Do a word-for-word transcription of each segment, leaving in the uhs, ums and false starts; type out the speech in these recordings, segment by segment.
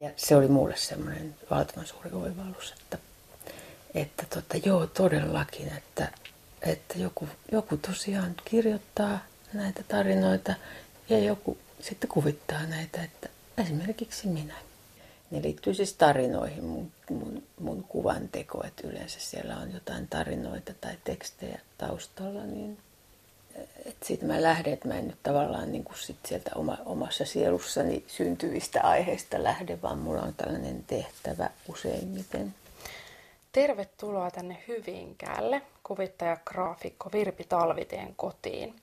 Ja se oli mulle semmoinen valtavan suuri oivallus, että, että tota, joo todellakin, että, että joku, joku tosiaan kirjoittaa näitä tarinoita ja joku sitten kuvittaa näitä, että esimerkiksi minä. Ne liittyy siis tarinoihin, mun, mun, mun kuvan teko, että yleensä siellä on jotain tarinoita tai tekstejä taustalla, niin että siitä mä lähden, että mä en nyt tavallaan niin kuin sit sieltä oma, omassa sielussani syntyvistä aiheista lähde, vaan mulla on tällainen tehtävä useimmiten. Tervetuloa tänne Hyvinkäälle kuvittajagraafikko Virpi Talvitien kotiin.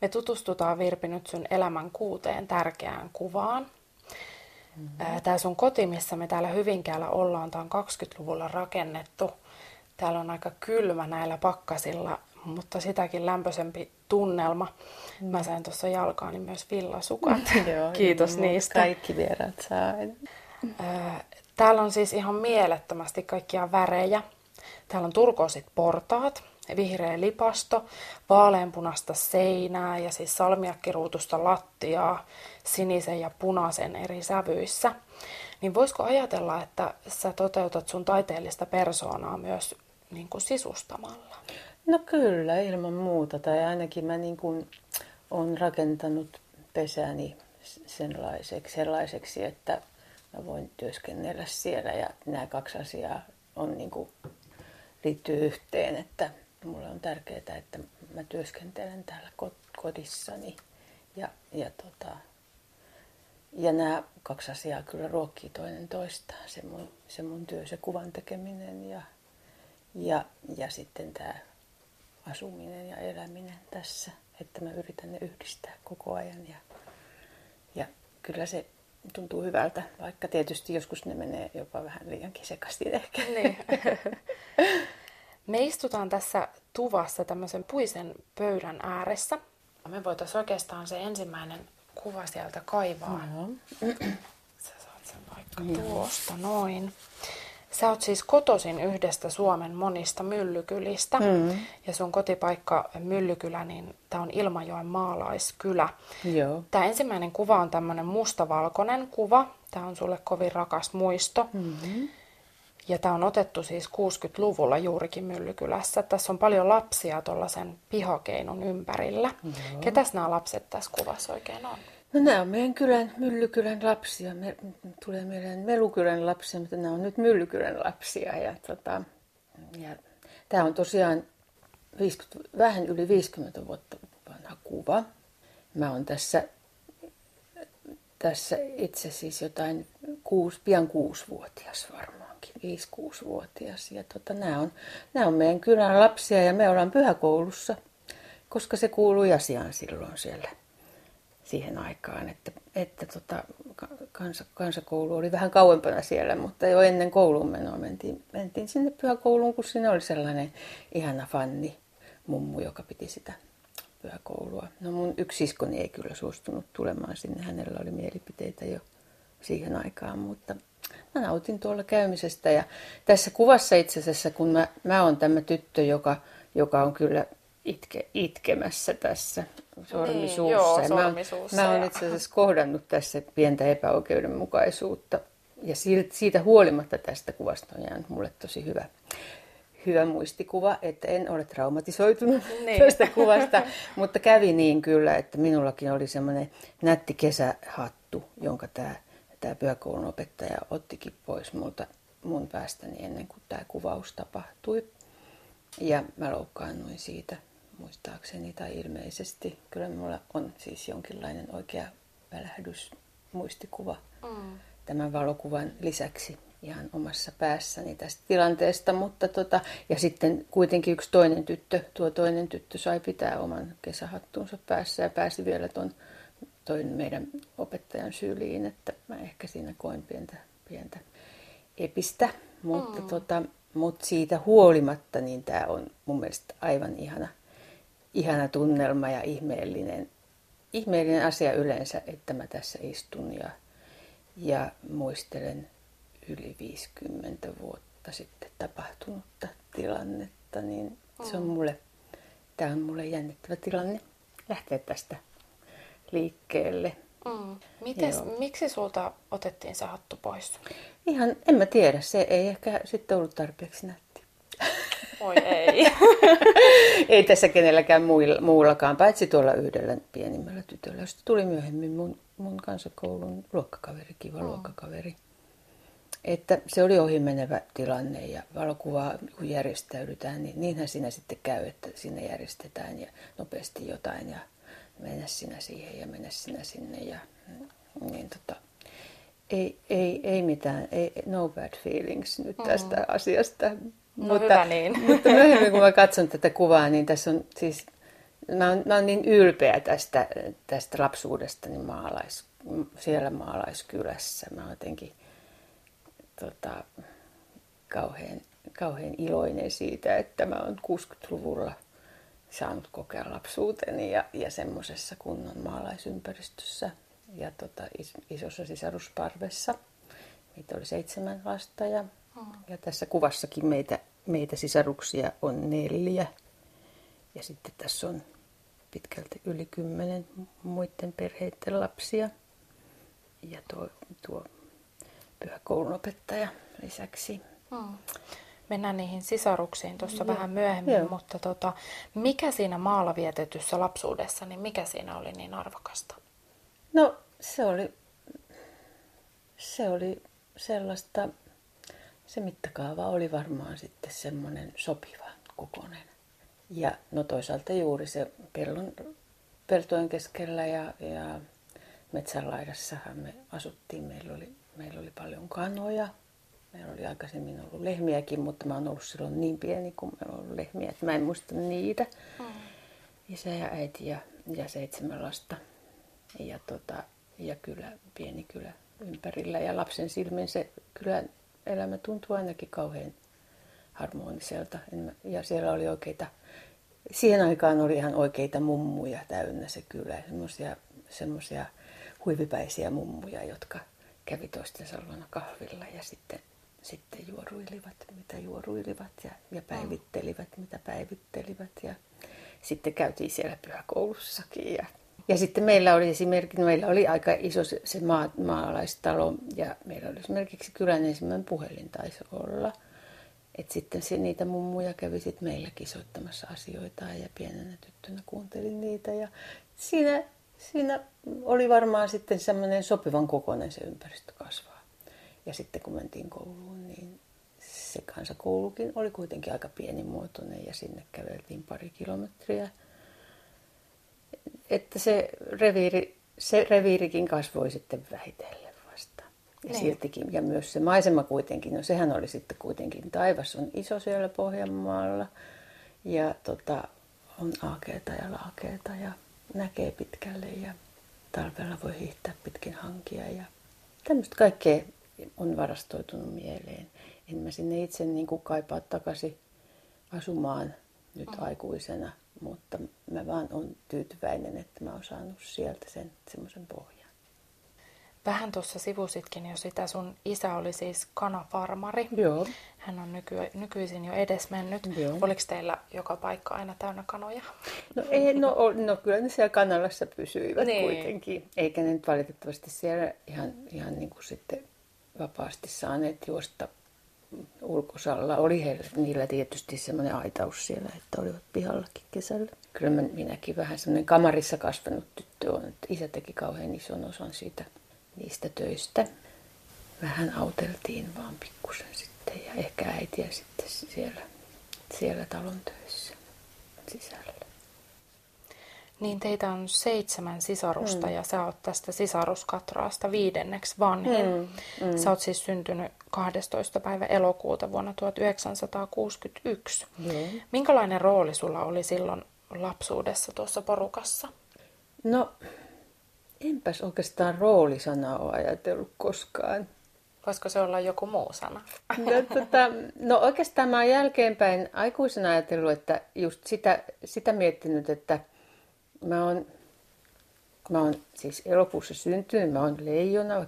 Me tutustutaan, Virpi, nyt sun elämän kuuteen tärkeään kuvaan. Mm-hmm. Tämä sun koti, missä me täällä Hyvinkäällä ollaan, tämä on kaksikymmentäluvulla rakennettu. Täällä on aika kylmä näillä pakkasilla, mutta sitäkin lämpöisempi tunnelma. Mm. Mä sain tuossa jalkaani myös villasukat. Joo, kiitos niistä. Kaikki vieraat saa. Täällä on siis ihan mielettömästi kaikkia värejä. Täällä on turkoosit portaat, vihreä lipasto, vaaleanpunasta seinää ja siis salmiakkiruutusta lattiaa sinisen ja punaisen eri sävyissä. Niin voisiko ajatella, että sä toteutat sun taiteellista persoonaa myös niin kuin sisustamalla? No kyllä, ilman muuta. Tai ainakin mä niin kuin olen rakentanut pesäni sellaiseksi, sellaiseksi, että mä voin työskennellä siellä. Ja nämä kaksi asiaa on niin kuin, liittyy yhteen. Että mulle on tärkeää, että mä työskentelen täällä kodissani. Ja, ja, tota, ja nämä kaksi asiaa kyllä ruokkii toinen toistaan. Se mun, se mun työ, se kuvan tekeminen ja, ja, ja sitten tämä asuminen ja eläminen tässä, että mä yritän ne yhdistää koko ajan ja, ja kyllä se tuntuu hyvältä, vaikka tietysti joskus ne menee jopa vähän liiankin sekaisin ehkä. Niin. Me istutaan tässä tuvassa tämmöisen puisen pöydän ääressä. Me voitaisiin oikeastaan se ensimmäinen kuva sieltä kaivaa. No. Sä saat sen vaikka no. tuosta noin. Sä oot siis kotoisin yhdestä Suomen monista myllykylistä mm. ja sun kotipaikka Myllykylä, niin tää on Ilmajoen maalaiskylä. Joo. Tää ensimmäinen kuva on tämmönen mustavalkoinen kuva. Tää on sulle kovin rakas muisto. Mm-hmm. Ja tää on otettu siis kuusikymmentäluvulla juurikin Myllykylässä. Tässä on paljon lapsia tuollaisen pihakeinun ympärillä. Joo. Ketäs nämä lapset tässä kuvassa oikein on? No nämä on meidän kylän, Myllykylän lapsia. Me, tulee meidän Melukylän lapsia, mutta nämä on nyt Myllykylän lapsia. Ja, tota, ja, tämä on tosiaan viisikymmentä, vähän yli viisikymmentä vuotta vanha kuva. Mä oon tässä, tässä itse siis jotain kuusi, pian kuusivuotias varmaankin, viisi-kuusivuotias. Ja tota, nämä, on, nämä on meidän kylän lapsia ja me ollaan pyhäkoulussa, koska se kuului asiaan silloin siellä. Siihen aikaan, että, että tota, kans, kansakoulu oli vähän kauempana siellä, mutta jo ennen kouluun menoa mentiin, mentiin sinne pyhäkouluun, kun siinä oli sellainen ihana fanni mummu, joka piti sitä pyhäkoulua. No mun yksi siskoni ei kyllä suostunut tulemaan sinne, hänellä oli mielipiteitä jo siihen aikaan, mutta mä nautin tuolla käymisestä. Ja tässä kuvassa itse asiassa, kun mä, mä oon tämä tyttö, joka, joka on kyllä itke, itkemässä tässä. Sormisuussa. Niin, joo, sormisuussa. Mä, mä olen itse asiassa kohdannut tässä pientä epäoikeudenmukaisuutta ja siitä huolimatta tästä kuvasta on jäänyt mulle tosi hyvä, hyvä muistikuva, että en ole traumatisoitunut niin. tästä kuvasta, mutta kävi niin kyllä, että minullakin oli semmoinen nätti kesähattu, jonka tämä, tämä pyökoulun opettaja ottikin pois multa, mun päästäni ennen kuin tämä kuvaus tapahtui ja mä loukkaannuin siitä. Muistaakseni tai ilmeisesti. Kyllä minulla on siis jonkinlainen oikea välähdysmuistikuva mm. tämän valokuvan lisäksi ihan omassa päässäni tästä tilanteesta. Mutta tota, ja sitten kuitenkin yksi toinen tyttö, tuo toinen tyttö sai pitää oman kesähattuunsa päässä ja pääsi vielä ton, ton meidän opettajan syliin, että mä ehkä siinä koin pientä, pientä epistä, mutta, mm. tota, mutta siitä huolimatta niin tämä on mun mielestä aivan ihana. Ihana tunnelma ja ihmeellinen, ihmeellinen asia yleensä, että mä tässä istun ja, ja muistelen yli viisikymmentä vuotta sitten tapahtunutta tilannetta. Niin se on mulle, tää on mulle jännittävä tilanne lähteä tästä liikkeelle. Mm. Mites, miksi sulta otettiin se hattu pois? Ihan, en mä tiedä. Se ei ehkä sitten ollut tarpeeksi nätti. Oi ei. Ei tässä kenelläkään muullakaan, paitsi tuolla yhdellä pienimmällä tytöllä, josta tuli myöhemmin mun, mun kansakoulun luokkakaveri, kiva mm. luokkakaveri. Että se oli ohimenevä tilanne ja valokuvaa kun järjestäydytään, niin niinhän siinä sitten käy, että siinä järjestetään ja nopeasti jotain ja mennä sinä siihen ja mennä sinä sinne. Ja, niin tota, ei, ei, ei mitään, ei, no bad feelings nyt tästä mm. asiasta. No mutta, hyvä niin. Mutta myöhemmin kun mä katson tätä kuvaa, niin tässä on siis, mä oon, mä oon niin ylpeä tästä, tästä lapsuudestani maalais, siellä maalaiskylässä. Mä oon jotenkin tota, kauhean, kauhean iloinen siitä, että mä oon kuusikymmentäluvulla saanut kokea lapsuuteni ja, ja semmoisessa kunnon maalaisympäristössä ja tota, is, isossa sisarusparvessa. Meitä oli seitsemän lasta ja, mm. ja tässä kuvassakin meitä, meitä sisaruksia on neljä. Ja sitten tässä on pitkälti yli kymmenen muiden perheiden lapsia ja tuo, tuo pyhä koulunopettaja lisäksi. Mm. Mennään niihin sisaruksiin tuossa vähän myöhemmin, joo. Mutta tota, mikä siinä maalla vietetyssä lapsuudessa, niin mikä siinä oli niin arvokasta? No se oli, se oli sellaista, se mittakaava oli varmaan sitten semmoinen sopiva kokoinen. Ja no toisaalta juuri se pellon, peltojen keskellä ja, ja metsän laidassahan me asuttiin, meillä oli, meillä oli paljon kanoja. Meillä oli aikaisemmin ollut lehmiäkin, mutta mä oon ollut silloin niin pieni, kun meillä on ollut lehmiä, että mä en muista niitä. Mm. Isä ja äiti ja, ja seitsemän lasta. Ja, tota, ja kylä, pieni kylä ympärillä. Ja lapsen silmin se kylän elämä tuntui ainakin kauhean harmoniselta. Ja siellä oli oikeita, siihen aikaan oli ihan oikeita mummuja täynnä se kylä. Semmoisia, semmoisia huivipäisiä mummuja, jotka kävi toistensa luona kahvilla ja sitten... Sitten juoruilivat, mitä juoruilivat ja, ja päivittelivät, mitä päivittelivät. Ja sitten käytiin siellä pyhäkoulussakin. Ja, ja sitten meillä oli esimerkiksi, no meillä oli aika iso se, se maa, maalaistalo ja meillä oli esimerkiksi kylän ensimmäinen puhelin taisi olla. Et sitten se, niitä mummuja kävi sitten meilläkin soittamassa asioitaan ja pienenä tyttönä kuuntelin niitä. Ja siinä, siinä oli varmaan sitten semmoinen sopivan kokoinen se ympäristö kasvaa. Ja sitten kun mentiin kouluun, niin se kansakoulukin oli kuitenkin aika pienimuotoinen ja sinne käveltiin pari kilometriä. Että se, reviiri, se reviirikin kasvoi sitten vähitellen vasta. Ja, siltikin, ja myös se maisema kuitenkin, no sehän oli sitten kuitenkin, taivas on iso siellä Pohjanmaalla ja tota, on aakeeta ja laakeeta ja näkee pitkälle ja talvella voi hiihtää pitkin hankia ja tämmöistä kaikkea. On varastoitunut mieleen. En mä sinne itse niin kuin kaipaa takaisin asumaan nyt mm. aikuisena, mutta mä vaan oon tyytyväinen, että mä oon saanut sieltä sen semmoisen pohjan. Vähän tuossa sivusitkin jo sitä. Sun isä oli siis kanafarmari. Joo. Hän on nyky- nykyisin jo edesmennyt. Joo. Oliko teillä joka paikka aina täynnä kanoja? No, ei, no, no kyllä ne siellä Kanalassa pysyivät niin. Kuitenkin. Eikä ne nyt valitettavasti siellä ihan, ihan niin kuin sitten... vapaasti saaneet juosta ulkosalla. Oli heillä, niillä tietysti semmoinen aitaus siellä, että olivat pihallakin kesällä. Kyllä minäkin vähän semmoinen kamarissa kasvanut tyttö on. Että isä teki kauhean ison osan siitä, niistä töistä. Vähän auteltiin vaan pikkusen sitten ja ehkä äitiä sitten siellä, siellä talon töissä sisällä. Niin teitä on seitsemän sisarusta mm. ja sä oot tästä sisaruskatraasta viidenneksi vanhin. Mm. Mm. Sä oot siis syntynyt kahdestoista päivä elokuuta vuonna tuhatyhdeksänsataakuusikymmentäyksi. Mm. Minkälainen rooli sulla oli silloin lapsuudessa tuossa porukassa? No, enpäs oikeastaan roolisanaa ole ajatellut koskaan. Voisiko se olla joku muu sana? No, tota, no oikeastaan mä oon jälkeenpäin aikuisena ajatellut, että just sitä, sitä miettinyt, että Mä oon, mä oon siis elokuussa syntynyt, mä oon leijona,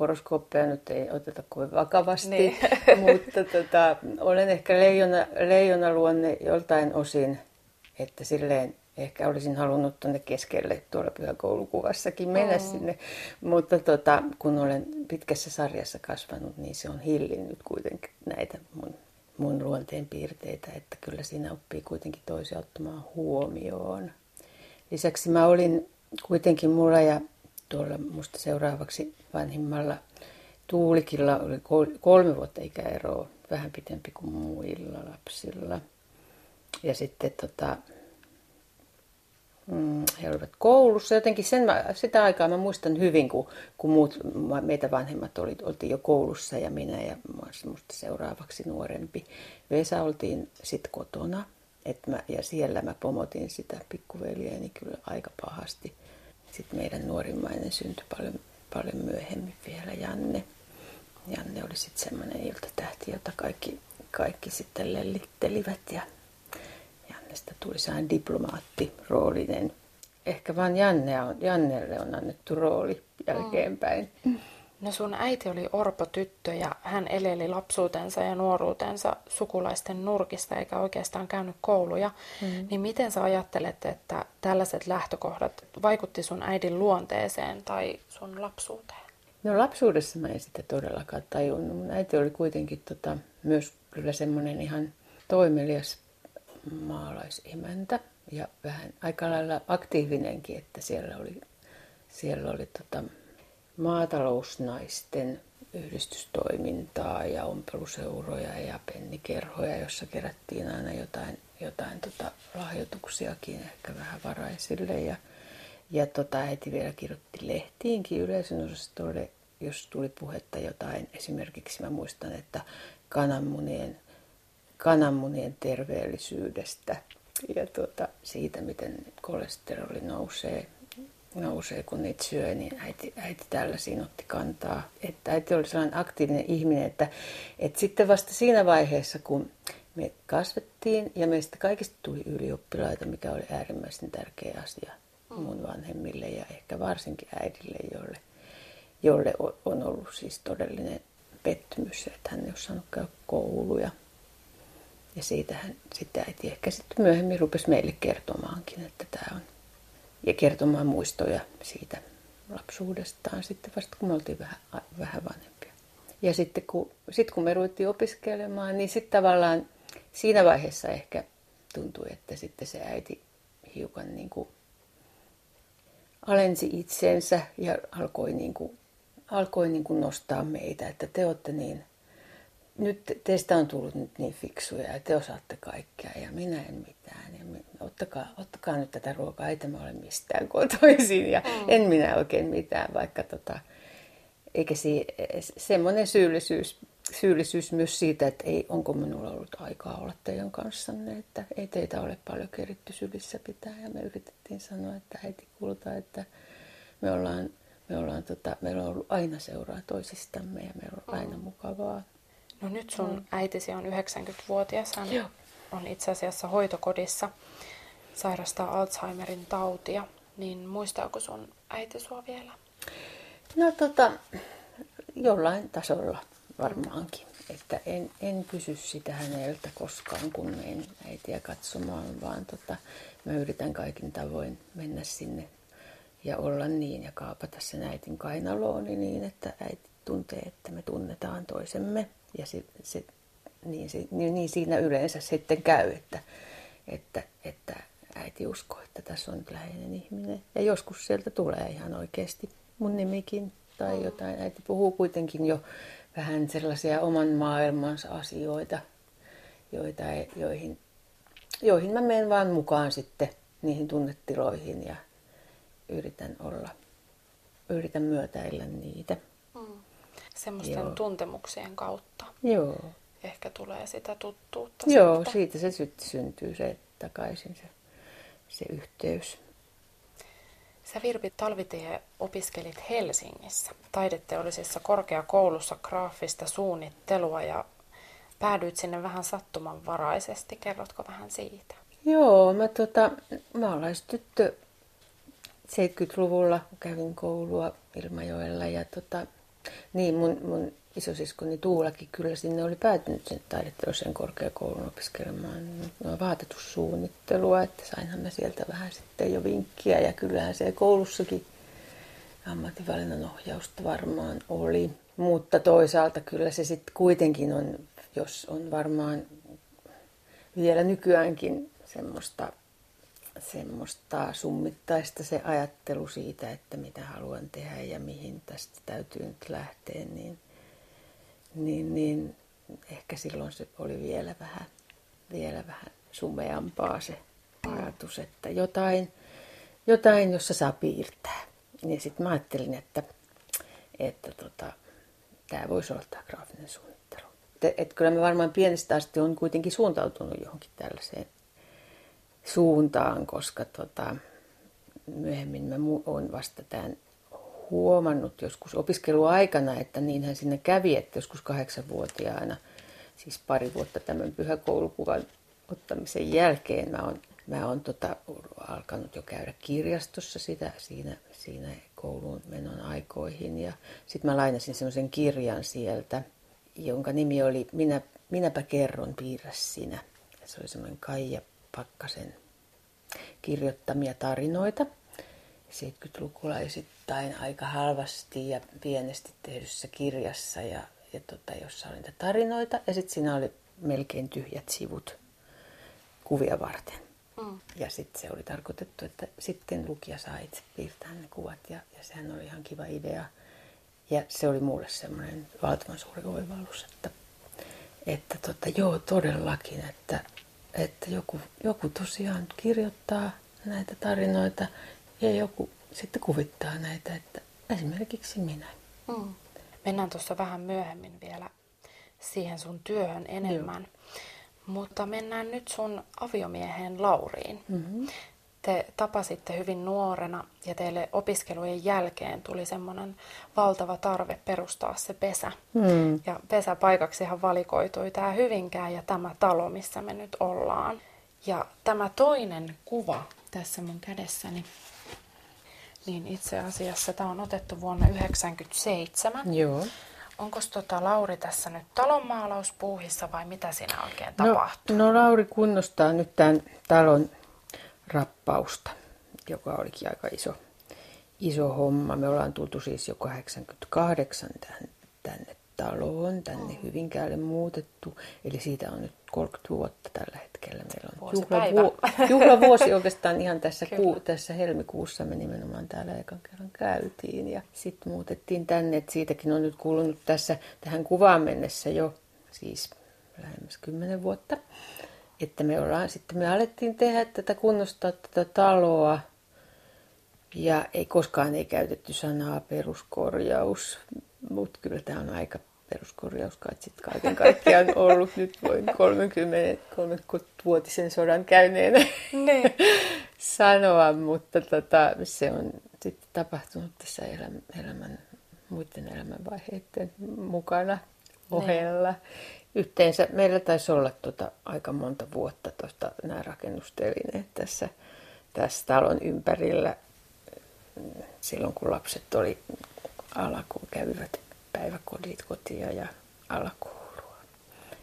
horoskooppeja nyt ei oteta kovin vakavasti, niin. Mutta tota, olen ehkä leijona, leijona luonne joltain osin, että silleen Ehkä olisin halunnut tuonne keskelle tuolla pyhäkoulukuvassakin mennä mm. sinne. Mutta tota, kun olen pitkässä sarjassa kasvanut, niin se on hillinnyt kuitenkin näitä mun, mun luonteenpiirteitä. Että kyllä siinä oppii kuitenkin toisia ottamaan huomioon. Lisäksi mä olin kuitenkin mulla ja tuolla musta seuraavaksi vanhimmalla Tuulikilla oli kolme vuotta ikäeroa. Vähän pitempi kuin muilla lapsilla. Ja sitten tota... he olivat koulussa. Jotenkin sen, sitä aikaa mä muistan hyvin, kun, kun muut, meitä vanhemmat oli, oltiin jo koulussa ja minä ja musta seuraavaksi nuorempi Vesa oltiin sitten kotona. Et mä, ja siellä mä pomotin sitä pikkuveljeäni kyllä aika pahasti. Sitten meidän nuorimmainen syntyi paljon, paljon myöhemmin vielä Janne. Janne oli sitten semmoinen iltatähti, jota kaikki, kaikki sitten lellittelivät ja... Tästä tuli sehän diplomaattiroolinen. Ehkä vaan Janne on, Jannelle on annettu rooli jälkeenpäin. Mm. No sun äiti oli orpotyttö ja hän eleli lapsuutensa ja nuoruutensa sukulaisten nurkista eikä oikeastaan käynyt kouluja. Mm. Niin miten sä ajattelet, että tällaiset lähtökohdat vaikutti sun äidin luonteeseen tai sun lapsuuteen? No lapsuudessa mä en sitä todellakaan tajunnut. Mun äiti oli kuitenkin tota, myös kyllä semmoinen ihan toimelias maalaisemäntä ja vähän aika lailla aktiivinenkin, että siellä oli, siellä oli tota maatalousnaisten yhdistystoimintaa ja ompeluseuroja ja pennikerhoja, jossa kerättiin aina jotain, jotain tota lahjoituksiakin ehkä vähän varaisille. Ja, ja tota, äiti vielä kirjoitti lehtiinkin yleisön osastolle, jos tuli puhetta jotain. Esimerkiksi mä muistan, että kananmunien kananmunien terveellisyydestä ja tuota, siitä, miten kolesteroli nousee, nousee, kun niitä syö, niin äiti, äiti tällaisiin otti kantaa. Että äiti oli sellainen aktiivinen ihminen, että, että sitten vasta siinä vaiheessa, kun me kasvettiin ja meistä kaikista tuli ylioppilaita, mikä oli äärimmäisen tärkeä asia mun vanhemmille ja ehkä varsinkin äidille, jolle, jolle on ollut siis todellinen pettymys, että hän ei ole saanut käydä kouluja. Ja siitähän sitten äiti ehkä sitten myöhemmin rupesi meille kertomaankin, että tämä on. Ja kertomaan muistoja siitä lapsuudestaan sitten vasta kun me oltiin vähän, vähän vanhempia. Ja sitten kun, sit kun me ruvettiin opiskelemaan, niin sitten tavallaan siinä vaiheessa ehkä tuntui, että sitten se äiti hiukan niin kuin alensi itsensä ja alkoi, niin kuin, alkoi niin kuin nostaa meitä, että te olette niin... Nyt teistä on tullut nyt niin fiksuja ja te osaatte kaikkea ja minä en mitään. Ja minä, ottakaa, ottakaa nyt tätä ruokaa, ei tämä ole mistään kotoisin ja mm. en minä oikein mitään. Vaikka tota, eikä si, semmoinen syyllisyys, syyllisyys myös siitä, että ei, onko minulla ollut aikaa olla teidän kanssanne. Että ei teitä ole paljon keritty sylissä pitää ja me yritettiin sanoa, että äiti kulta, että me ollaan, me ollaan tota, meillä on ollut aina seuraa toisistamme ja meillä on mm. aina mukavaa. No nyt sun äitisi on yhdeksänkymmentävuotias, hän Joo. on itse asiassa hoitokodissa, sairastaa Alzheimerin tautia, niin muistaako sun äiti sua vielä? No tota, jollain tasolla varmaankin, että en, en kysy sitä häneltä koskaan, kun menen äitiä katsomaan, vaan tota, mä yritän kaikin tavoin mennä sinne ja olla niin ja kaapata sen äitin kainalooni niin, että äiti tuntee, että me tunnetaan toisemme. Ja se, se, niin, se, niin siinä yleensä sitten käy, että, että, että äiti uskoo, että tässä on läheinen ihminen. Ja joskus sieltä tulee ihan oikeasti mun nimikin tai jotain. Äiti puhuu kuitenkin jo vähän sellaisia oman maailmansa asioita, joita, joihin, joihin mä menen vaan mukaan sitten niihin tunnetiloihin ja yritän olla, yritän myötäillä niitä. Semmoisten Joo. tuntemuksien kautta Joo. ehkä tulee sitä tuttuutta. Joo, sitten. Siitä se sitten syntyy se takaisin se, se yhteys. Sä Virpi Talvitie opiskelit Helsingissä taideteollisessa korkeakoulussa graafista suunnittelua ja päädyit sinne vähän sattumanvaraisesti. Kerrotko vähän siitä? Joo, mä tota, maalaistyttö seitsemänkymmentäluvulla kävin koulua Ilmajoella ja tota... Niin, mun, mun isosiskoni Tuulikki kyllä sinne oli päätynyt sen taideteolliseen korkeakoulun opiskelemaan vaatetussuunnittelua, että sainhan mä sieltä vähän sitten jo vinkkiä ja kyllähän se koulussakin ammatinvalinnan ohjausta varmaan oli. Mutta toisaalta kyllä se sitten kuitenkin on, jos on varmaan vielä nykyäänkin semmoista, semmoista summittaista se ajattelu siitä, että mitä haluan tehdä ja mihin tästä täytyy nyt lähteä, niin, niin, niin ehkä silloin se oli vielä vähän, vielä vähän sumeampaa se ajatus, että jotain, jotain jossa saa piirtää. Niin sitten mä ajattelin, että, että tota, tämä voisi olla tämä graafinen suunnittelu. Et, et kyllä mä varmaan pienestä asti olen kuitenkin suuntautunut johonkin tällaiseen suuntaan, koska tota, myöhemmin mä olen vasta tämän huomannut joskus opiskeluaikana, että niinhän siinä kävi, että joskus kahdeksanvuotiaana, siis pari vuotta tämän pyhäkoulukuvan ottamisen jälkeen mä olen Mä oon tota, alkanut jo käydä kirjastossa sitä, siinä, siinä kouluun menon aikoihin. Ja sitten mä lainasin semmoisen kirjan sieltä, jonka nimi oli Minä, Minäpä kerron, piirrä sinä. Se oli semmoinen Kaija Pakkasen kirjoittamia tarinoita. seitsemänkymmentälukulaisittain aika halvasti ja pienesti tehdyssä kirjassa, ja, ja tota, jossa oli niitä tarinoita. Ja sitten siinä oli melkein tyhjät sivut kuvia varten. Ja sitten se oli tarkoitettu, että sitten lukija saa itse piirtää ne kuvat ja, ja sehän oli ihan kiva idea. Ja se oli mulle semmoinen valtavan suuri oivallus, että, että tota, joo todellakin, että, että joku, joku tosiaan kirjoittaa näitä tarinoita ja joku sitten kuvittaa näitä, että esimerkiksi minä. Mm. Mennään tuossa vähän myöhemmin vielä siihen sun työhön enemmän. Joo. Mutta mennään nyt sun aviomieheen Lauriin. Mm-hmm. Te tapasitte hyvin nuorena ja teille opiskelujen jälkeen tuli semmoinen valtava tarve perustaa se pesä. Mm. Ja pesäpaikaksihan valikoitui tämä Hyvinkää ja tämä talo, missä me nyt ollaan. Ja tämä toinen kuva tässä mun kädessäni, niin itse asiassa tämä on otettu vuonna yhdeksänkymmentäseitsemän. Joo. Onko tota Lauri tässä nyt talonmaalauspuuhissa vai mitä siinä oikein tapahtuu? No, no Lauri kunnostaa nyt tämän talon rappausta, joka olikin aika iso, iso homma. Me ollaan tultu siis jo kahdeksankymmentäkahdeksan tänne, tänne taloon, tänne mm. Hyvinkäälle muutettu. Eli siitä on nyt kolmekymmentä vuotta tällä hetkellä. Meillä on juhlavuosi, juhlavuosi oikeastaan ihan tässä, ku, tässä helmikuussa me nimenomaan täällä ekan kerran käytiin. Ja sitten muutettiin tänne, että siitäkin on nyt kulunut tässä tähän kuvaan mennessä jo siis lähemmäs kymmenen vuotta. Että me ollaan sitten, me alettiin tehdä tätä, kunnostaa tätä taloa. Ja ei koskaan ei käytetty sanaa peruskorjaus, mutta kyllä tämä on aika peruskorjaus kai sitten kaiken kaikkiaan ollut nyt voin kolmekymmentävuotisen sodan käyneenä ne. sanoa, mutta tota, se on sitten tapahtunut tässä elämän, elämän, muiden elämänvaiheiden mukana ohella. Ne. Yhteensä meillä taisi olla tota, aika monta vuotta tosta, nämä rakennustelineet tässä, tässä talon ympärillä silloin, kun lapset oli alakoon kävivät päiväkodit, kotia ja alakoulua.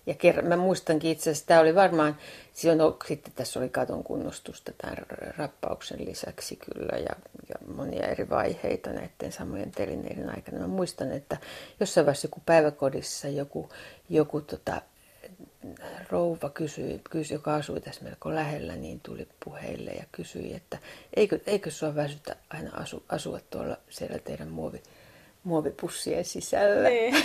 Ja kerran, mä muistankin itse asiassa, tämä oli varmaan, silloin, sitten tässä oli katon kunnostusta tämän rappauksen lisäksi kyllä ja, ja monia eri vaiheita näiden samojen telineiden aikana. Mä muistan, että jossain vaiheessa joku päiväkodissa joku, joku tota, rouva kysyi, kysyi, joka asui tässä melko lähellä, niin tuli puheille ja kysyi, että eikö, eikö sua väsytä aina asu, asua tuolla siellä teidän muovi muovipussien sisällä. Niin.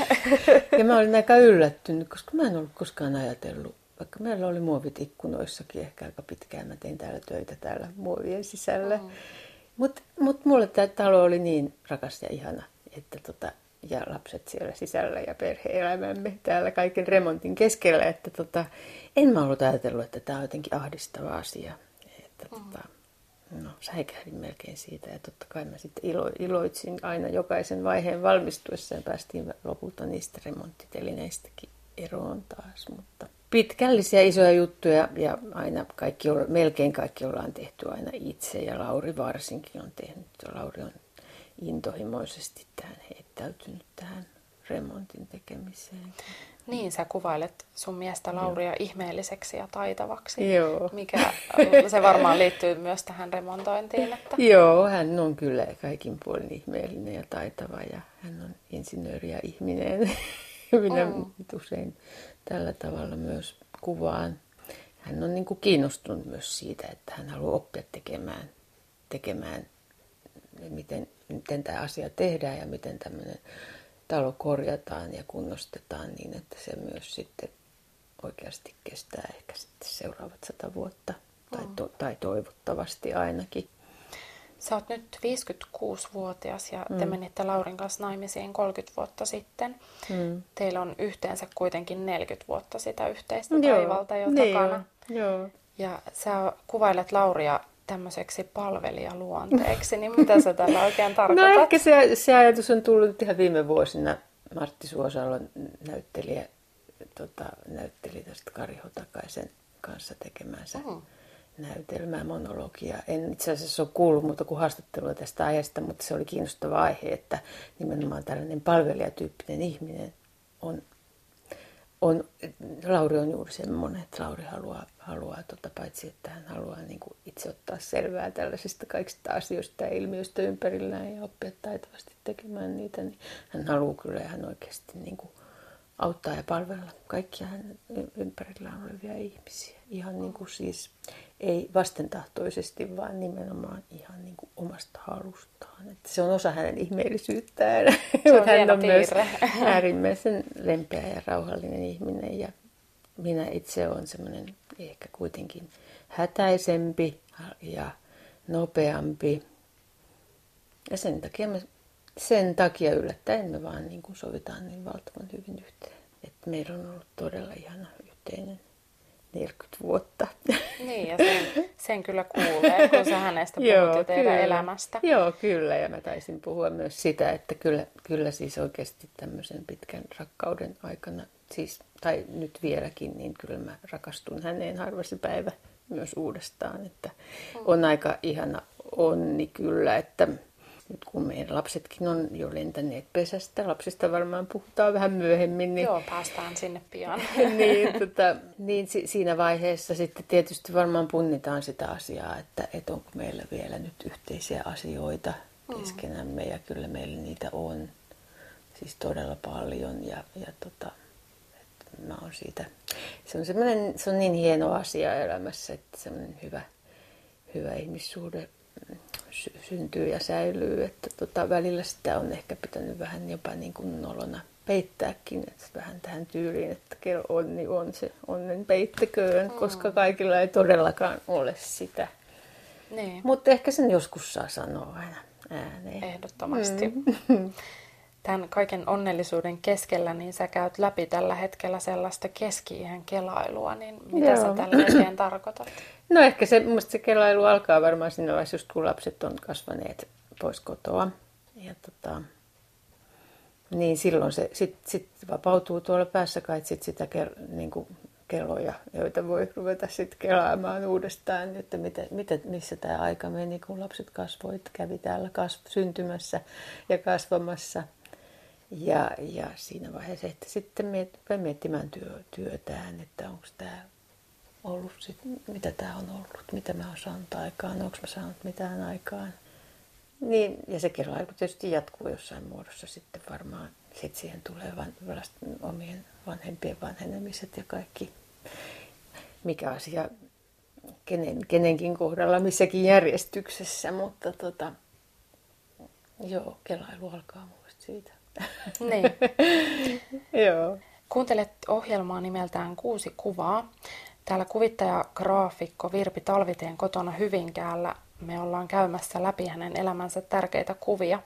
Ja mä olin aika yllättynyt, koska mä en ollut koskaan ajatellut, vaikka meillä oli muovit ikkunoissakin ehkä aika pitkään, mä tein täällä töitä täällä muovien sisällä. Mm. Mutta mut mulle tämä talo oli niin rakas ja ihana, että tota, ja lapset siellä sisällä ja perhe-elämämme täällä kaiken remontin keskellä, että tota, en mä ollut ajatellut, että tämä on jotenkin ahdistava asia. Että, mm. tota, No, säikähdin melkein siitä ja totta kai mä sitten ilo, iloitsin aina jokaisen vaiheen valmistuessa ja päästiin lopulta niistä remonttitelineistäkin eroon taas. Mutta pitkällisiä isoja juttuja ja aina kaikki, melkein kaikki ollaan tehty aina itse ja Lauri varsinkin on tehnyt. Lauri on intohimoisesti tähän heittäytynyt tähän remontin tekemiseen. Niin, sä kuvailet sun miestä Lauria ihmeelliseksi ja taitavaksi. Joo. Mikä, se varmaan liittyy myös tähän remontointiin. Että... Joo, hän on kyllä kaikin puolin ihmeellinen ja taitava ja hän on insinööri ja ihminen. Minä mm. usein tällä tavalla myös kuvaan. Hän on niin kuin kiinnostunut myös siitä, että hän haluaa oppia tekemään, tekemään miten, miten tämä asia tehdään ja miten tämmöinen talo korjataan ja kunnostetaan niin, että se myös sitten oikeasti kestää ehkä sitten seuraavat sata vuotta tai, to, tai toivottavasti ainakin. Sä oot nyt viisikymmentäkuusivuotias ja mm. te menitte Laurin kanssa naimisiin kolmekymmentä vuotta sitten. Mm. Teillä on yhteensä kuitenkin neljäkymmentä vuotta sitä yhteistä taivalta jo niin takana. Joo. Ja sä kuvailet Lauria tämmöiseksi palvelijaluonteeksi, niin mitä sä tällä oikein tarkoitat? No ehkä se, se ajatus on tullut ihan viime vuosina. Martti Suosalon näyttelijä tota, näytteli tästä Kari Hotakaisen kanssa tekemänsä mm. näytelmää, monologia. En itse asiassa ole kuullut muuta kuin haastattelua tästä aiheesta, mutta se oli kiinnostava aihe, että nimenomaan tällainen palvelijatyyppinen ihminen on, on Lauri on juuri semmoinen, että Lauri haluaa, haluaa tota, paitsi että hän haluaa niin kuin itse ottaa selvää tällaisista kaikista asioista ja ilmiöistä ympärillään ja oppia taitavasti tekemään niitä, niin hän haluaa kyllä ja hän oikeasti niin kuin auttaa ja palvella kaikkia hänen ympärillään olevia ihmisiä. Ihan niin kuin siis ei vastentahtoisesti, vaan nimenomaan ihan niin kuin omasta halustaan. Että se on osa hänen ihmeellisyyttään. On hän on myös äärimmäisen lempeä ja rauhallinen ihminen. Ja minä itse olen semmoinen ehkä kuitenkin hätäisempi ja nopeampi. Ja sen takia me... Sen takia yllättäen me vaan niin kuin sovitaan niin valtavan hyvin yhteen. Et meillä on ollut todella ihana yhteinen neljäkymmentä vuotta. Niin ja sen, sen kyllä kuulee, kun sä hänestä puhut jo teidän elämästä. Joo, kyllä. Ja mä taisin puhua myös sitä, että kyllä, kyllä siis oikeasti tämmöisen pitkän rakkauden aikana, siis, tai nyt vieläkin, niin kyllä mä rakastun häneen harva se päivä myös uudestaan. Että on aika ihana onni kyllä, että... Nyt kun meidän lapsetkin on jo lentäneet pesästä, lapsista varmaan puhutaan vähän myöhemmin. Niin... Joo, päästään sinne pian. niin, tota, niin si- siinä vaiheessa sitten tietysti varmaan punnitaan sitä asiaa, että et onko meillä vielä nyt yhteisiä asioita keskenämme. Mm. Ja kyllä meillä niitä on siis todella paljon. Ja, ja tota, et mä oon siitä. Se on, se on niin hieno asia elämässä, että semmoinen hyvä, hyvä ihmissuhde syntyy ja säilyy, että tota, välillä sitä on ehkä pitänyt vähän jopa niin kuin nolona peittääkin, että vähän tähän tyyliin, että kerro onni niin on se onnen peittäköön, mm. koska kaikilla ei todellakaan ole sitä. Niin. Mutta ehkä sen joskus saa sanoa aina ääneen. Ehdottomasti. Mm. Tämän kaiken onnellisuuden keskellä, niin sä käyt läpi tällä hetkellä sellaista keski-iän kelailua, niin mitä Joo. sä tällä hetkellä tarkoitat? No ehkä se, mun mielestä se kelailu alkaa varmaan siinä vaiheessa, just kun lapset on kasvaneet pois kotoa. Ja tota, niin silloin se sit, sit vapautuu tuolla päässä kai sit sitä ker, niin kuin keloja, joita voi ruveta sitten kelaamaan uudestaan, että mitä, mitä, missä tämä aika meni, kun lapset kasvoit, kävi täällä kasv, syntymässä ja kasvamassa. Ja, ja siinä vaiheessa että sitten miet, miettimään työ, työtään, että onko tämä ollut, sit, mitä tämä on ollut, mitä mä oon saanut aikaan, onko mä saanut mitään aikaan. Niin, ja se kerrallaan tietysti jatkuu jossain muodossa sitten varmaan. Sitten siihen tulee van, omien vanhempien vanhenemiset ja kaikki, mikä asia kenen, kenenkin kohdalla missäkin järjestyksessä, mutta tota, joo, kelailu alkaa muista siitä. Niin. Joo. Kuuntelet ohjelmaa nimeltään Kuusi kuvaa. Täällä kuvittajagraafikko Virpi Talviteen kotona Hyvinkäällä me ollaan käymässä läpi hänen elämänsä tärkeitä kuvia.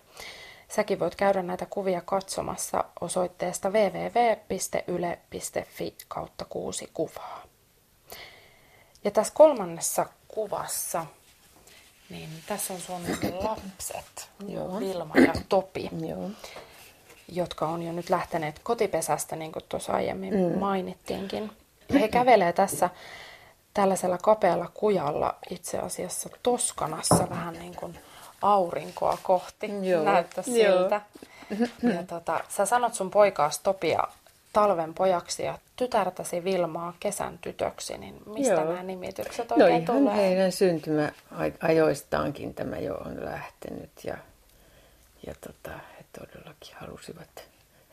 Säkin voit käydä näitä kuvia katsomassa osoitteesta www piste yle piste fi kautta kuusi kuvaa. Ja tässä kolmannessa kuvassa, niin tässä on sun lapset, Joo. Vilma ja Topi. Joo. Jotka on jo nyt lähteneet kotipesästä, niin kuin tuossa aiemmin mm. mainittiinkin. Ja he kävelee tässä tällaisella kapealla kujalla itse asiassa Toskanassa vähän niin kuin aurinkoa kohti. Joo. Näyttää siltä. Ja tota, sä sanot sun poikaas Topia talven pojaksi ja tytärtäsi Vilmaa kesän tytöksi, niin mistä joo. nämä nimitykset oikein tulee? No ihan tulee? Heidän syntymäajoistaankin tämä jo on lähtenyt ja, ja tota, he todellakin halusivat,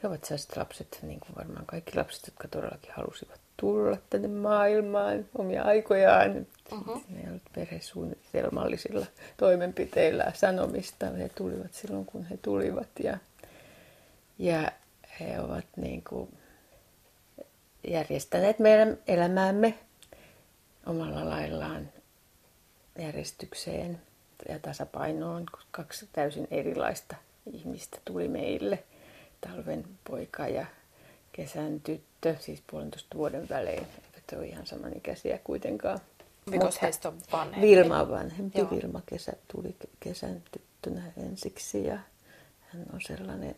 he ovat sellaiset lapset, niin kuin varmaan kaikki lapset, jotka todellakin halusivat tulla tänne maailmaan omia aikojaan. Uh-huh. Ne olivat perhesuunnitelmallisilla toimenpiteillä sanomista. He tulivat silloin, kun he tulivat ja, ja he ovat niin kuin järjestäneet meidän elämäämme omalla laillaan järjestykseen ja tasapainoon, kun kaksi täysin erilaista ihmistä tuli meille. Talven poika ja kesän tyttö, siis puolentoista vuoden välein. Eivät ole ihan samanikäisiä kuitenkaan. Mikos heistä on vanhempi? Vilma on vanhempi. Joo. Vilma kesä, tuli kesän tyttönä ensiksi ja hän on sellainen...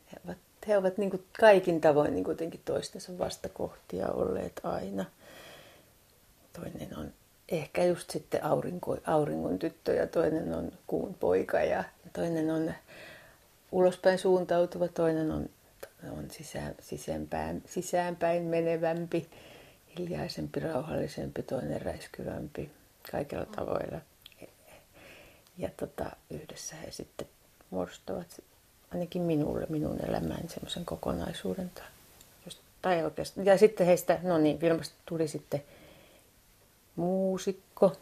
He ovat niin kuin kaikin tavoin niin kuitenkin toistensa vastakohtia olleet aina. Toinen on ehkä just sitten aurinko, auringon tyttö ja toinen on kuun poika ja toinen on ulospäin suuntautuva, toinen on, on sisään, sisäänpäin, sisäänpäin menevämpi, hiljaisempi, rauhallisempi, toinen räiskyvämpi kaikilla tavoilla. Ja tota, yhdessä he sitten muodostavat ainakin minulle, minun elämään semmoisen kokonaisuuden. Tai oikeastaan. Ja sitten heistä, no niin, Vilmasta tuli sitten muusikko,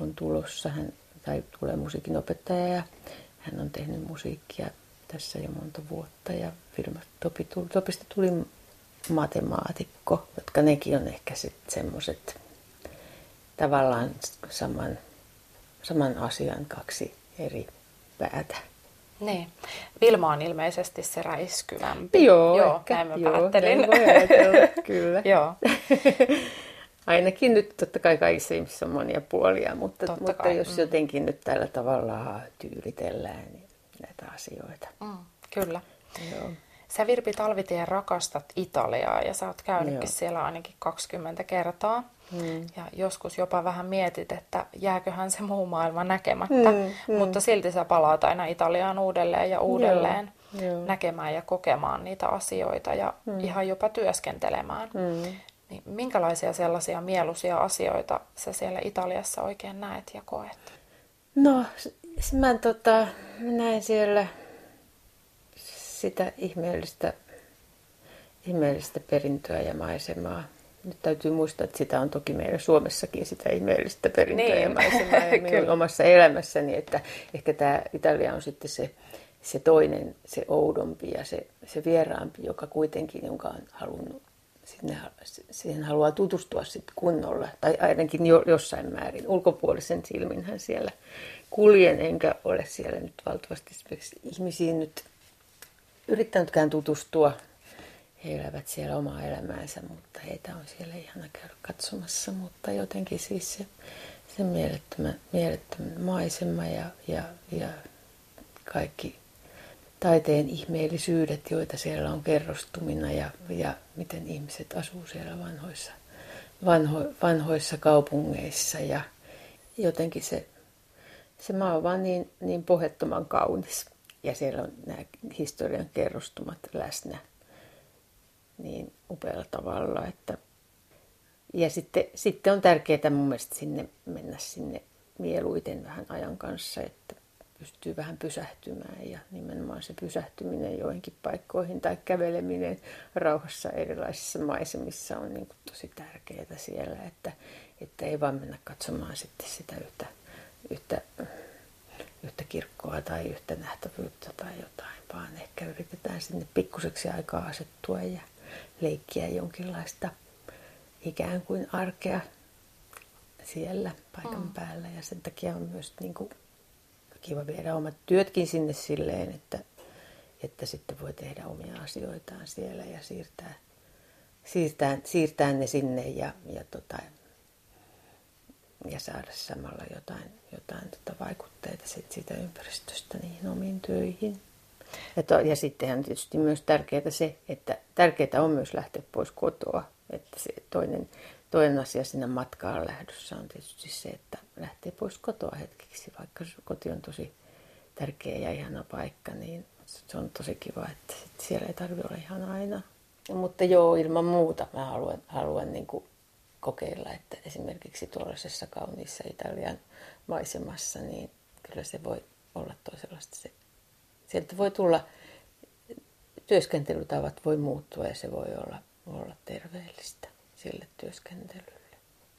on tulossa, hän, tai tulee musiikinopettaja ja hän on tehnyt musiikkia tässä jo monta vuotta. Ja Vilmasta, Topi, Topista tuli matemaatikko, jotka nekin on ehkä sitten semmoiset tavallaan saman, saman asian kaksi eri päätä. Niin. Vilma on ilmeisesti se räiskyvämpi. Joo, joo ehkä, näin mä joo, päättelin. Joo, voi ajatella, kyllä. Joo. Ainakin nyt totta kai kaikissa ihmisissä on monia puolia, mutta, mutta jos mm. jotenkin nyt tällä tavalla tyylitellään niin näitä asioita. Mm, kyllä. Joo. Sä Virpi Talvitie rakastat Italiaa ja sä oot käynytkin joo. siellä ainakin kaksikymmentä kertaa. Mm. Ja joskus jopa vähän mietit, että jääköhän se muu maailma näkemättä, mm, mm. mutta silti sä palaat aina Italiaan uudelleen ja uudelleen joo, näkemään ja kokemaan niitä asioita ja mm. ihan jopa työskentelemään. Mm. Niin minkälaisia sellaisia mieluisia asioita sä siellä Italiassa oikein näet ja koet? No, mä tota, näen siellä sitä ihmeellistä, ihmeellistä perintöä ja maisemaa. Nyt täytyy muistaa, että sitä on toki meillä Suomessakin sitä ihmeellistä perintöä niin, ja maisemaa ja minun omassa elämässäni, että ehkä tämä Italia on sitten se, se toinen, se oudompi ja se, se vieraampi, joka kuitenkin, jonka on halunnut, sinne, siihen haluaa tutustua sitten kunnolla tai ainakin jo, jossain määrin. Ulkopuolisen silminhän siellä kuljen, enkä ole siellä nyt valtavasti ihmisiin nyt yrittänytkään tutustua. He elävät siellä omaa elämäänsä, mutta heitä on siellä ihana käydä katsomassa. Mutta jotenkin siis se, se mielettömän, mielettömän maisema ja, ja, ja kaikki taiteen ihmeellisyydet, joita siellä on kerrostumina ja, ja miten ihmiset asuu siellä vanhoissa, vanho, vanhoissa kaupungeissa. Ja jotenkin se, se maa on vaan niin, niin pohjattoman kaunis ja siellä on nämä historian kerrostumat läsnä niin upealla tavalla, että ja sitten, sitten on tärkeää mun mielestä sinne, mennä sinne mieluiten vähän ajan kanssa, että pystyy vähän pysähtymään ja nimenomaan se pysähtyminen joihinkin paikkoihin tai käveleminen rauhassa erilaisissa maisemissa on niin kuin tosi tärkeää siellä, että, että ei vaan mennä katsomaan sitten sitä yhtä, yhtä, yhtä kirkkoa tai yhtä nähtävyyttä tai jotain, vaan ehkä yritetään sinne pikkuseksi aikaa asettua ja leikkiä jonkinlaista ikään kuin arkea siellä paikan mm. päällä ja sen takia on myös niin kuin kiva viedä omat työtkin sinne silleen, että, että sitten voi tehdä omia asioitaan siellä ja siirtää, siirtää, siirtää ne sinne ja, ja, tota, ja saada samalla jotain, jotain tota vaikutteita sit siitä ympäristöstä niihin omiin töihin. Ja, ja sittenhän tietysti myös tärkeää se, että tärkeää on myös lähteä pois kotoa. Että se toinen, toinen asia siinä matkaan lähdössä on tietysti se, että lähtee pois kotoa hetkeksi, vaikka koti on tosi tärkeä ja ihana paikka, niin se on tosi kiva, että siellä ei tarvitse olla ihan aina. Mutta joo, ilman muuta mä haluan, haluan niin kuin kokeilla, että esimerkiksi tuollaisessa kauniissa Italian maisemassa, niin kyllä se voi olla toisenlaista. Se, sieltä voi tulla, työskentelytavat voi muuttua ja se voi olla, olla terveellistä sille työskentelylle.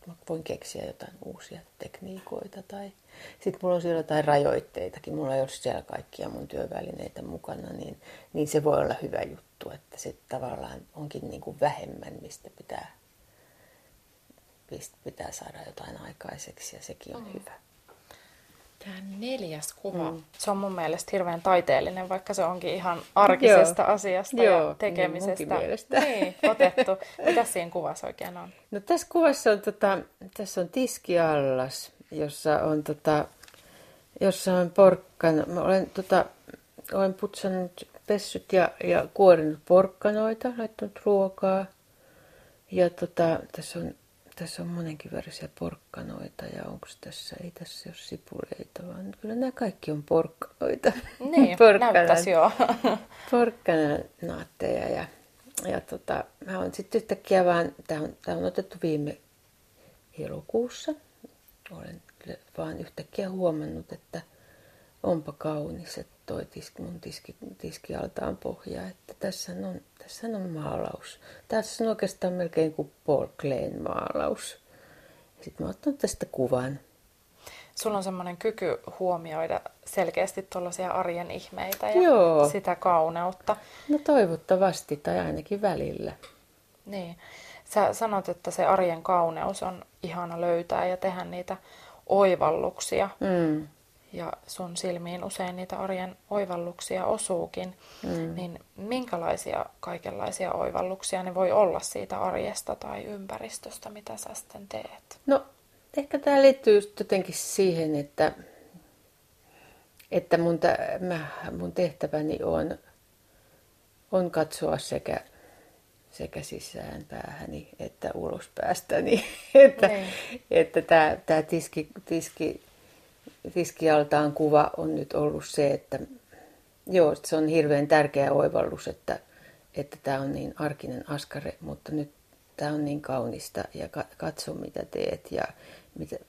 Mä voin keksiä jotain uusia tekniikoita tai sitten mulla on siellä jotain rajoitteitakin. Mulla ei ole siellä kaikkia mun työvälineitä mukana, niin, niin se voi olla hyvä juttu, että se tavallaan onkin niin kuin vähemmän, mistä pitää, mistä pitää saada jotain aikaiseksi ja sekin on mm. hyvä. Tämä neljäs kuva, mm. se on mun mielestä hirveän taiteellinen, vaikka se onkin ihan arkisesta Joo. asiasta Joo, ja tekemisestä niin, otettu. Mitä siinä kuvassa oikein on? No, tässä kuvassa on, tota, tässä on tiskiallas, jossa on, tota, jossa on porkkana. Mä olen, tota, olen putsannut, pessyt ja, ja kuorinut porkkanoita, laittanut ruokaa. Ja tota, tässä on... Tässä on monenkin värisiä porkkanoita ja onko tässä, ei tässä ole sipuleita, vaan kyllä nämä kaikki on porkkanoita. Niin, näyttäisi joo. Porkkananaatteja ja, ja tota, mä oon sitten yhtäkkiä vaan, tämä on, on otettu viime elokuussa, olen vaan yhtäkkiä huomannut, että onpa kaunis, että toi tiski, mun tiski, tiskialtaan pohja, että tässä on, tässä on maalaus. Tässä on oikeastaan melkein kuin Paul Kleen maalaus. Sitten mä otan tästä kuvan. Sulla on semmoinen kyky huomioida selkeästi tuollaisia arjen ihmeitä ja Joo. sitä kauneutta. No toivottavasti tai ainakin välillä. Niin. Sä sanot, että se arjen kauneus on ihana löytää ja tehdä niitä oivalluksia. Mm. Ja sun silmiin usein niitä arjen oivalluksia osuukin, mm. niin minkälaisia kaikenlaisia oivalluksia ne voi olla siitä arjesta tai ympäristöstä, mitä sä sitten teet? No ehkä tämä liittyy jotenkin siihen, että, että mun, t- mä, mun tehtäväni on, on katsoa sekä, sekä sisään päähäni että ulos päästäni, että, että tämä, tämä tiski... tiski Tiskialtaan kuva on nyt ollut se, että joo, se on hirveän tärkeä oivallus, että että tämä on niin arkinen askare, mutta nyt tämä on niin kaunista ja katso mitä teet ja miten,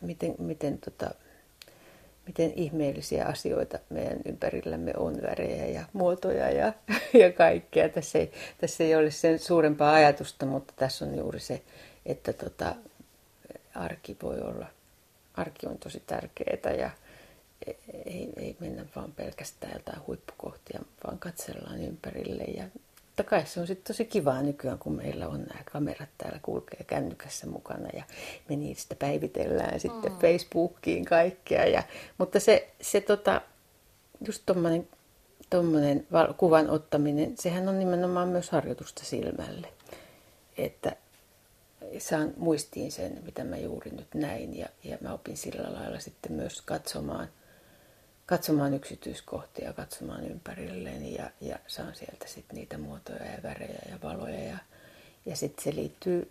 miten, miten, tota, miten ihmeellisiä asioita meidän ympärillämme on, värejä ja muotoja ja, ja kaikkea. Tässä ei, tässä ei ole sen suurempaa ajatusta, mutta tässä on juuri se, että tota, arki voi olla. Arki on tosi tärkeää ja ei, ei mennä vaan pelkästään jotain huippukohtia, vaan katsellaan ympärille. Ja totta kai se on sitten tosi kivaa nykyään, kun meillä on nämä kamerat täällä kulkee kännykässä mukana ja me niistä päivitellään sitten mm. Facebookiin kaikkea. Ja, mutta se, se tota, just tommonen, tommonen kuvan ottaminen, sehän on nimenomaan myös harjoitusta silmälle, että saan muistiin sen, mitä mä juuri nyt näin ja, ja mä opin sillä lailla sitten myös katsomaan, katsomaan yksityiskohtia, katsomaan ympärilleen ja, ja saan sieltä sitten niitä muotoja ja värejä ja valoja ja, ja sitten se liittyy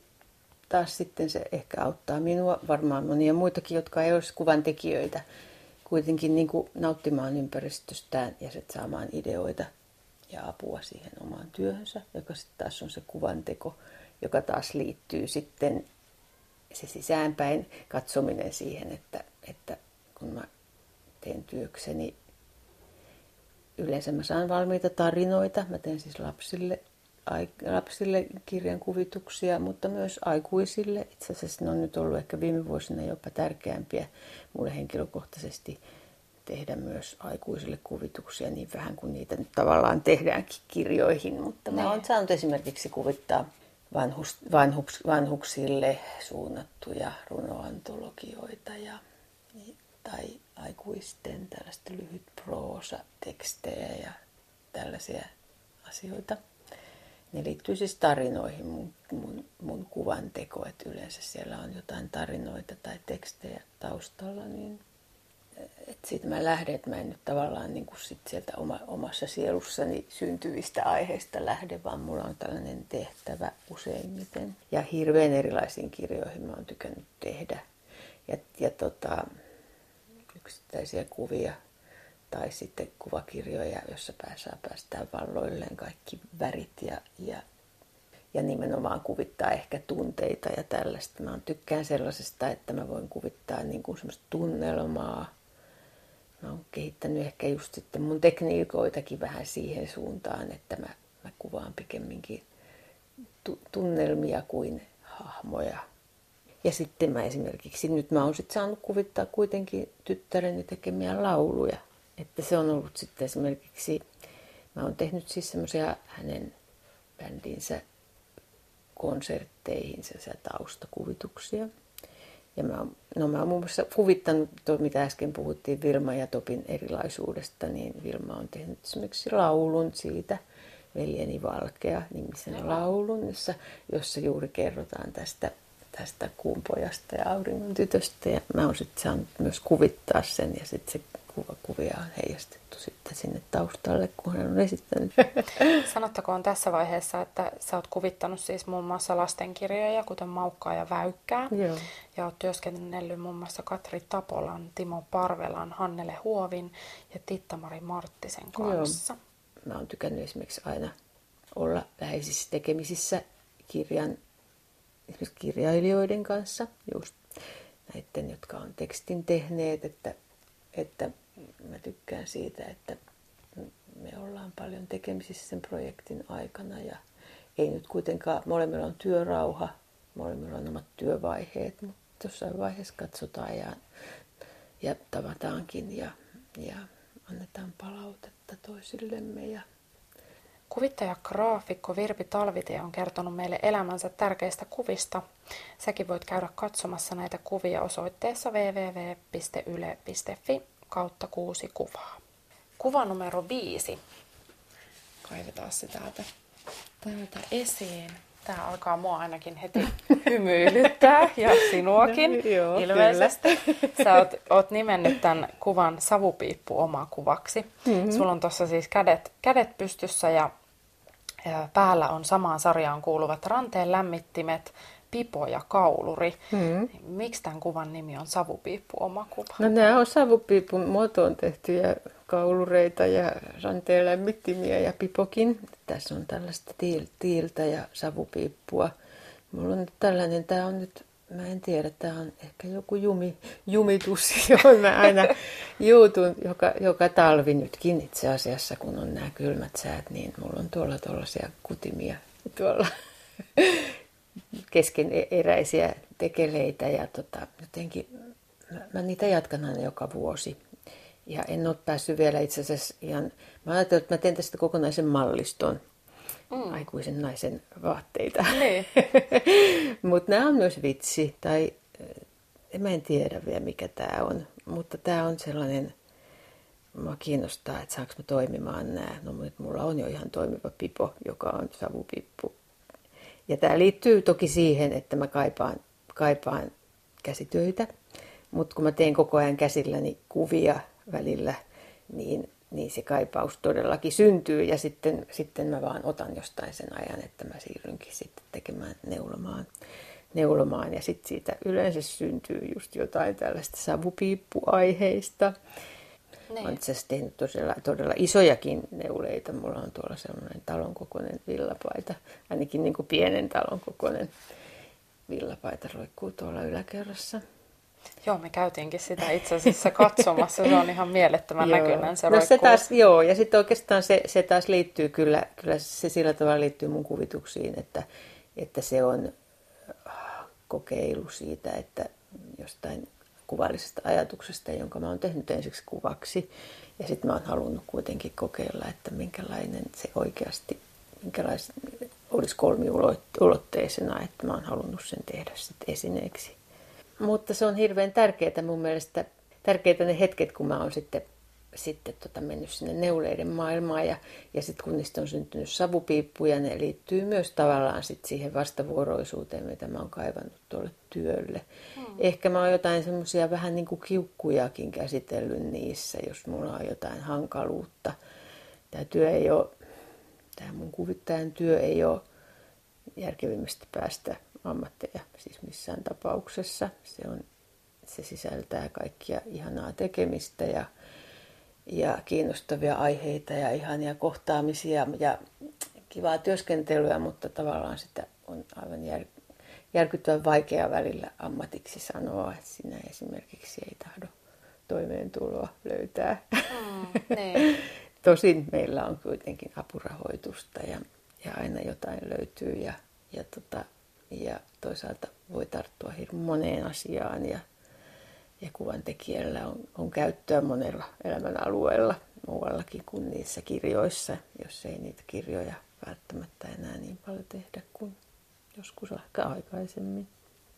taas sitten, se ehkä auttaa minua, varmaan monia muitakin, jotka ei olisi kuvan tekijöitä, kuitenkin niin kuin nauttimaan ympäristöstään ja sitten saamaan ideoita ja apua siihen omaan työhönsä, joka sitten taas on se kuvanteko, joka taas liittyy sitten se sisäänpäin katsominen siihen, että, että kun mä teen työkseni, yleensä mä saan valmiita tarinoita. Mä teen siis lapsille, lapsille kirjan kuvituksia, mutta myös aikuisille. Itse asiassa ne on nyt ollut ehkä viime vuosina jopa tärkeämpiä mulle henkilökohtaisesti tehdä myös aikuisille kuvituksia, niin vähän kuin niitä nyt tavallaan tehdäänkin kirjoihin. Mutta mä oon saanut esimerkiksi kuvittaa Vanhus, vanhuks, vanhuksille suunnattuja runoantologioita ja, tai aikuisten tällaista lyhyt proosatekstejä ja tällaisia asioita. Ne liittyy siis tarinoihin, mun, mun, mun kuvanteko, että yleensä siellä on jotain tarinoita tai tekstejä taustalla, niin että siitä mä lähden, että mä en nyt tavallaan niin kuin sit sieltä oma, omassa sielussani syntyvistä aiheista lähde, vaan mulla on tällainen tehtävä useimmiten. Ja hirveän erilaisiin kirjoihin mä oon tykännyt tehdä. Ja, ja tota, yksittäisiä kuvia tai sitten kuvakirjoja, jossa pääsää päästään valloilleen kaikki värit ja, ja, ja nimenomaan kuvittaa ehkä tunteita ja tällaista. Mä tykkään sellaisesta, että mä voin kuvittaa niin kuin semmoista tunnelmaa. Mä oon kehittänyt ehkä just sitten mun tekniikoitakin vähän siihen suuntaan, että mä, mä kuvaan pikemminkin tu- tunnelmia kuin hahmoja. Ja sitten mä esimerkiksi, nyt mä oon sitten saanut kuvittaa kuitenkin tyttäreni tekemiä lauluja. Että se on ollut sitten esimerkiksi, mä oon tehnyt siis semmoisia hänen bändinsä konsertteihinsä taustakuvituksia. Ja mä oon, no mä oon muun muassa kuvittanut, tuo, mitä äsken puhuttiin Vilman ja Topin erilaisuudesta, niin Vilma on tehnyt esimerkiksi laulun siitä, Veljeni Valkea nimisen laulun, jossa, jossa juuri kerrotaan tästä tästä kuun pojasta ja auringon tytöstä, ja mä oon sitten saanut myös kuvittaa sen, ja sitten se kuva, kuvia on heijastettu sitten sinne taustalle, kun hän on esittänyt. Sanottakoon tässä vaiheessa, että sä oot kuvittanut siis muun muassa lastenkirjoja, kuten Maukkaa ja Väykkää. Joo. Ja oot työskennellyt muun muassa Katri Tapolan, Timo Parvelan, Hannele Huovin ja Tittamari Marttisen kanssa. Joo. Mä oon tykännyt esimerkiksi aina olla läheisissä tekemisissä kirjan esimerkiksi kirjailijoiden kanssa, just näiden, jotka on tekstin tehneet, että, että mä tykkään siitä, että me ollaan paljon tekemisissä sen projektin aikana ja ei nyt kuitenkaan, molemmilla on työrauha, molemmilla on omat työvaiheet, mutta jossain vaiheessa katsotaan ja, ja tavataankin ja, ja annetaan palautetta toisillemme ja kuvittajagraafikko Virpi Talvitie on kertonut meille elämänsä tärkeistä kuvista. Säkin voit käydä katsomassa näitä kuvia osoitteessa www piste yle piste fi kautta kuusi kuvaa. Kuva numero viisi. Kaivetaan se täältä, täältä esiin. Tää alkaa mua ainakin heti hymyilyttää ja sinuakin no, joo, ilmeisesti. Kyllä. Sä oot, oot nimennyt tämän kuvan savupiippu oma kuvaksi. Mm-hmm. Sulla on tuossa siis kädet, kädet pystyssä ja päällä on samaan sarjaan kuuluvat ranteen lämmittimet, pipo ja kauluri. Mm-hmm. Miksi tämän kuvan nimi on savupiippu oma kuva? No nämä on savupiipun muotoon tehtyjä kaulureita ja ranteen lämmittimiä ja pipokin. Tässä on tällaista tiiltä ja savupiippua. Mulla on nyt tällainen, tämä on nyt, mä en tiedä, tämä on ehkä joku jumi, jumitus, johon mä aina joutun joka, joka talvi nytkin itse asiassa, kun on nämä kylmät säät, niin mulla on tuolla tuollaisia kutimia, tuolla keskeneräisiä tekeleitä ja tota, jotenkin mä, mä niitä jatkan aina joka vuosi. Ja en ole päässyt vielä itse asiassa ihan, mä ajattelin, että mä teen tästä kokonaisen malliston, mm. aikuisen naisen vaatteita. Niin. Mutta nämä on myös vitsi, tai en mä en tiedä vielä mikä tämä on, mutta tämä on sellainen, mä kiinnostaa, että saanko mä toimimaan nämä. No nyt mulla on jo ihan toimiva pipo, joka on savupippu. Ja tämä liittyy toki siihen, että mä kaipaan, kaipaan käsitöitä, mutta kun mä teen koko ajan käsilläni kuvia, välillä, niin, niin se kaipaus todellakin syntyy ja sitten, sitten mä vaan otan jostain sen ajan, että mä siirrynkin sitten tekemään neulomaan, neulomaan. Ja sitten siitä yleensä syntyy just jotain tällaista savupiippuaiheista. Niin. Olen itse asiassa tehnyt todella, todella isojakin neuleita. Mulla on tuolla sellainen talonkokoinen villapaita, ainakin niin kuin pienen talonkokoinen villapaita roikkuu tuolla yläkerrassa. Joo, me käytiinkin sitä itse asiassa katsomassa. Se on ihan mielettömän näköinen se roikkuu. No se taas, joo, ja sitten oikeastaan se, se taas liittyy kyllä, kyllä se sillä tavalla liittyy mun kuvituksiin, että, että se on kokeilu siitä, että jostain kuvallisesta ajatuksesta, jonka mä oon tehnyt ensiksi kuvaksi, ja sitten mä oon halunnut kuitenkin kokeilla, että minkälainen se oikeasti, minkälainen olisi kolmiulotteisena, että mä oon halunnut sen tehdä sitten esineeksi. Mutta se on hirveän tärkeää mun mielestä, tärkeitä ne hetket, kun mä oon sitten, sitten tota mennyt sinne neuleiden maailmaan ja, ja sitten kun niistä on syntynyt savupiippuja, ne liittyy myös tavallaan sit siihen vastavuoroisuuteen, mitä mä oon kaivannut tuolle työlle. Hmm. Ehkä mä oon jotain semmoisia vähän niin kuin kiukkujakin käsitellyt niissä, jos mulla on jotain hankaluutta. Tää työ ei ole, tää mun kuvittajan työ ei ole järkevimmistä päästä ammatteja siis missään tapauksessa. Se, on, se sisältää kaikkia ihanaa tekemistä ja, ja kiinnostavia aiheita ja ihania kohtaamisia ja kivaa työskentelyä, mutta tavallaan sitä on aivan jär, järkyttävän vaikea välillä ammatiksi sanoa, että sinä esimerkiksi ei tahdo toimeentuloa löytää. Mm, niin. Tosin meillä on kuitenkin apurahoitusta ja, ja aina jotain löytyy ja, ja, tota, ja toisaalta voi tarttua hirveän moneen asiaan ja, ja kuvantekijällä on, on käyttöä monella elämän alueella muuallakin kuin niissä kirjoissa, jos ei niitä kirjoja välttämättä enää niin paljon tehdä kuin joskus ehkä aikaisemmin.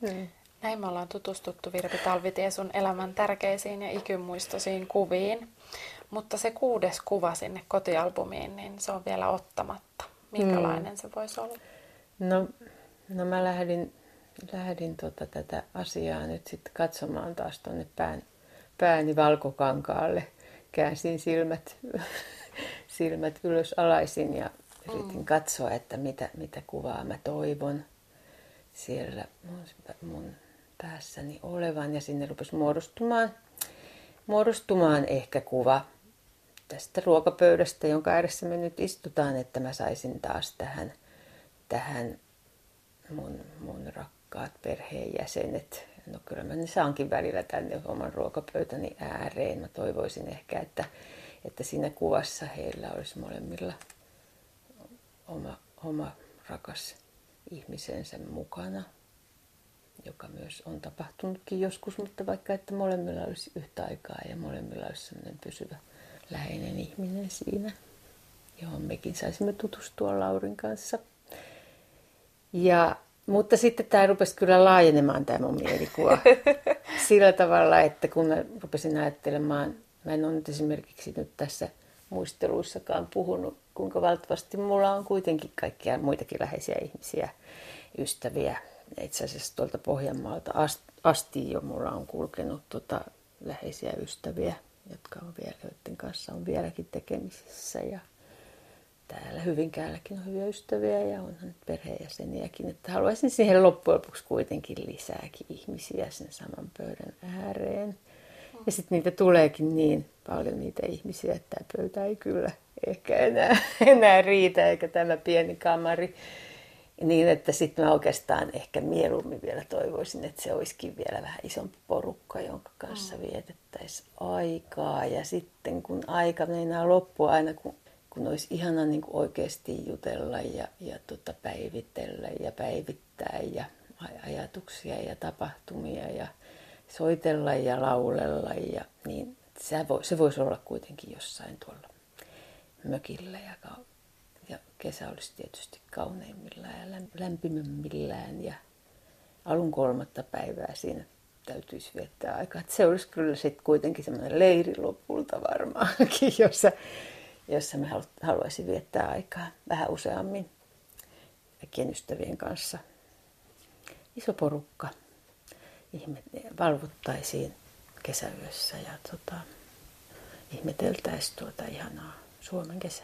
Mm. Näin me ollaan tutustuttu, Virpi Talvitie, sun elämän tärkeisiin ja ikimuistoisiin kuviin. Mutta se kuudes kuva sinne kotialbumiin, niin se on vielä ottamatta. Minkälainen mm. se voisi olla? No, no mä lähdin, lähdin tuota, tätä asiaa nyt sitten katsomaan taas tuonne pään, pääni valkokankaalle. Käänsin silmät, silmät ylös alaisin ja yritin mm. katsoa, että mitä, mitä kuvaa mä toivon siellä mun, mun päässäni olevan. Ja sinne rupesi muodostumaan. Muodostumaan ehkä kuva tästä ruokapöydästä, jonka ääressä me nyt istutaan, että mä saisin taas tähän, tähän mun, mun rakkaat perheenjäsenet. No kyllä mä ne saankin välillä tänne oman ruokapöytäni ääreen. Mä toivoisin ehkä, että, että siinä kuvassa heillä olisi molemmilla oma, oma rakas ihmisensä mukana, joka myös on tapahtunutkin joskus, mutta vaikka, että molemmilla olisi yhtä aikaa ja molemmilla olisi sellainen pysyvä läheinen ihminen siinä, johon mekin saisimme tutustua Laurin kanssa. Ja, mutta sitten tämä rupesi kyllä laajenemaan tämä mun mielikuva sillä tavalla, että kun mä rupesin ajattelemaan, mä en ole nyt esimerkiksi nyt tässä muisteluissakaan puhunut, kuinka valtavasti mulla on kuitenkin kaikkia muitakin läheisiä ihmisiä, ystäviä. Itse asiassa tuolta Pohjanmaalta asti jo mulla on kulkenut tota läheisiä ystäviä, jotka on vielä, joiden kanssa on vieläkin tekemisissä. Ja täällä Hyvinkäälläkin on hyviä ystäviä ja onhan nyt perheenjäseniäkin. Että haluaisin siihen loppujen lopuksi kuitenkin lisääkin ihmisiä sen saman pöydän ääreen. Ja sitten niitä tuleekin niin paljon niitä ihmisiä, että tämä pöytä ei kyllä ehkä enää, enää riitä eikä tämä pieni kamari. Niin, että sitten mä oikeastaan ehkä mieluummin vielä toivoisin, että se olisikin vielä vähän isompi porukka, jonka kanssa vietettäisiin aikaa. Ja sitten kun aika meinaa loppua, aina kun, kun olisi ihana niin kuin oikeasti jutella ja, ja tota päivitellä ja päivittää ja ajatuksia ja tapahtumia ja soitella ja laulella, ja, niin se, voi, se voisi olla kuitenkin jossain tuolla mökillä ja kaupungilla. Ja kesä olisi tietysti kauneimmillaan ja lämpimimmillään ja alun kolmatta päivää siinä täytyisi viettää aikaa. Että se olisi kyllä sitten kuitenkin semmoinen leiri lopulta varmaankin, jossa, jossa mä haluaisin viettää aikaa vähän useammin kaikkien ystävien kanssa. Iso porukka. Valvottaisiin kesäyössä ja tota, ihmeteltäisiin tuota ihanaa Suomen kesää.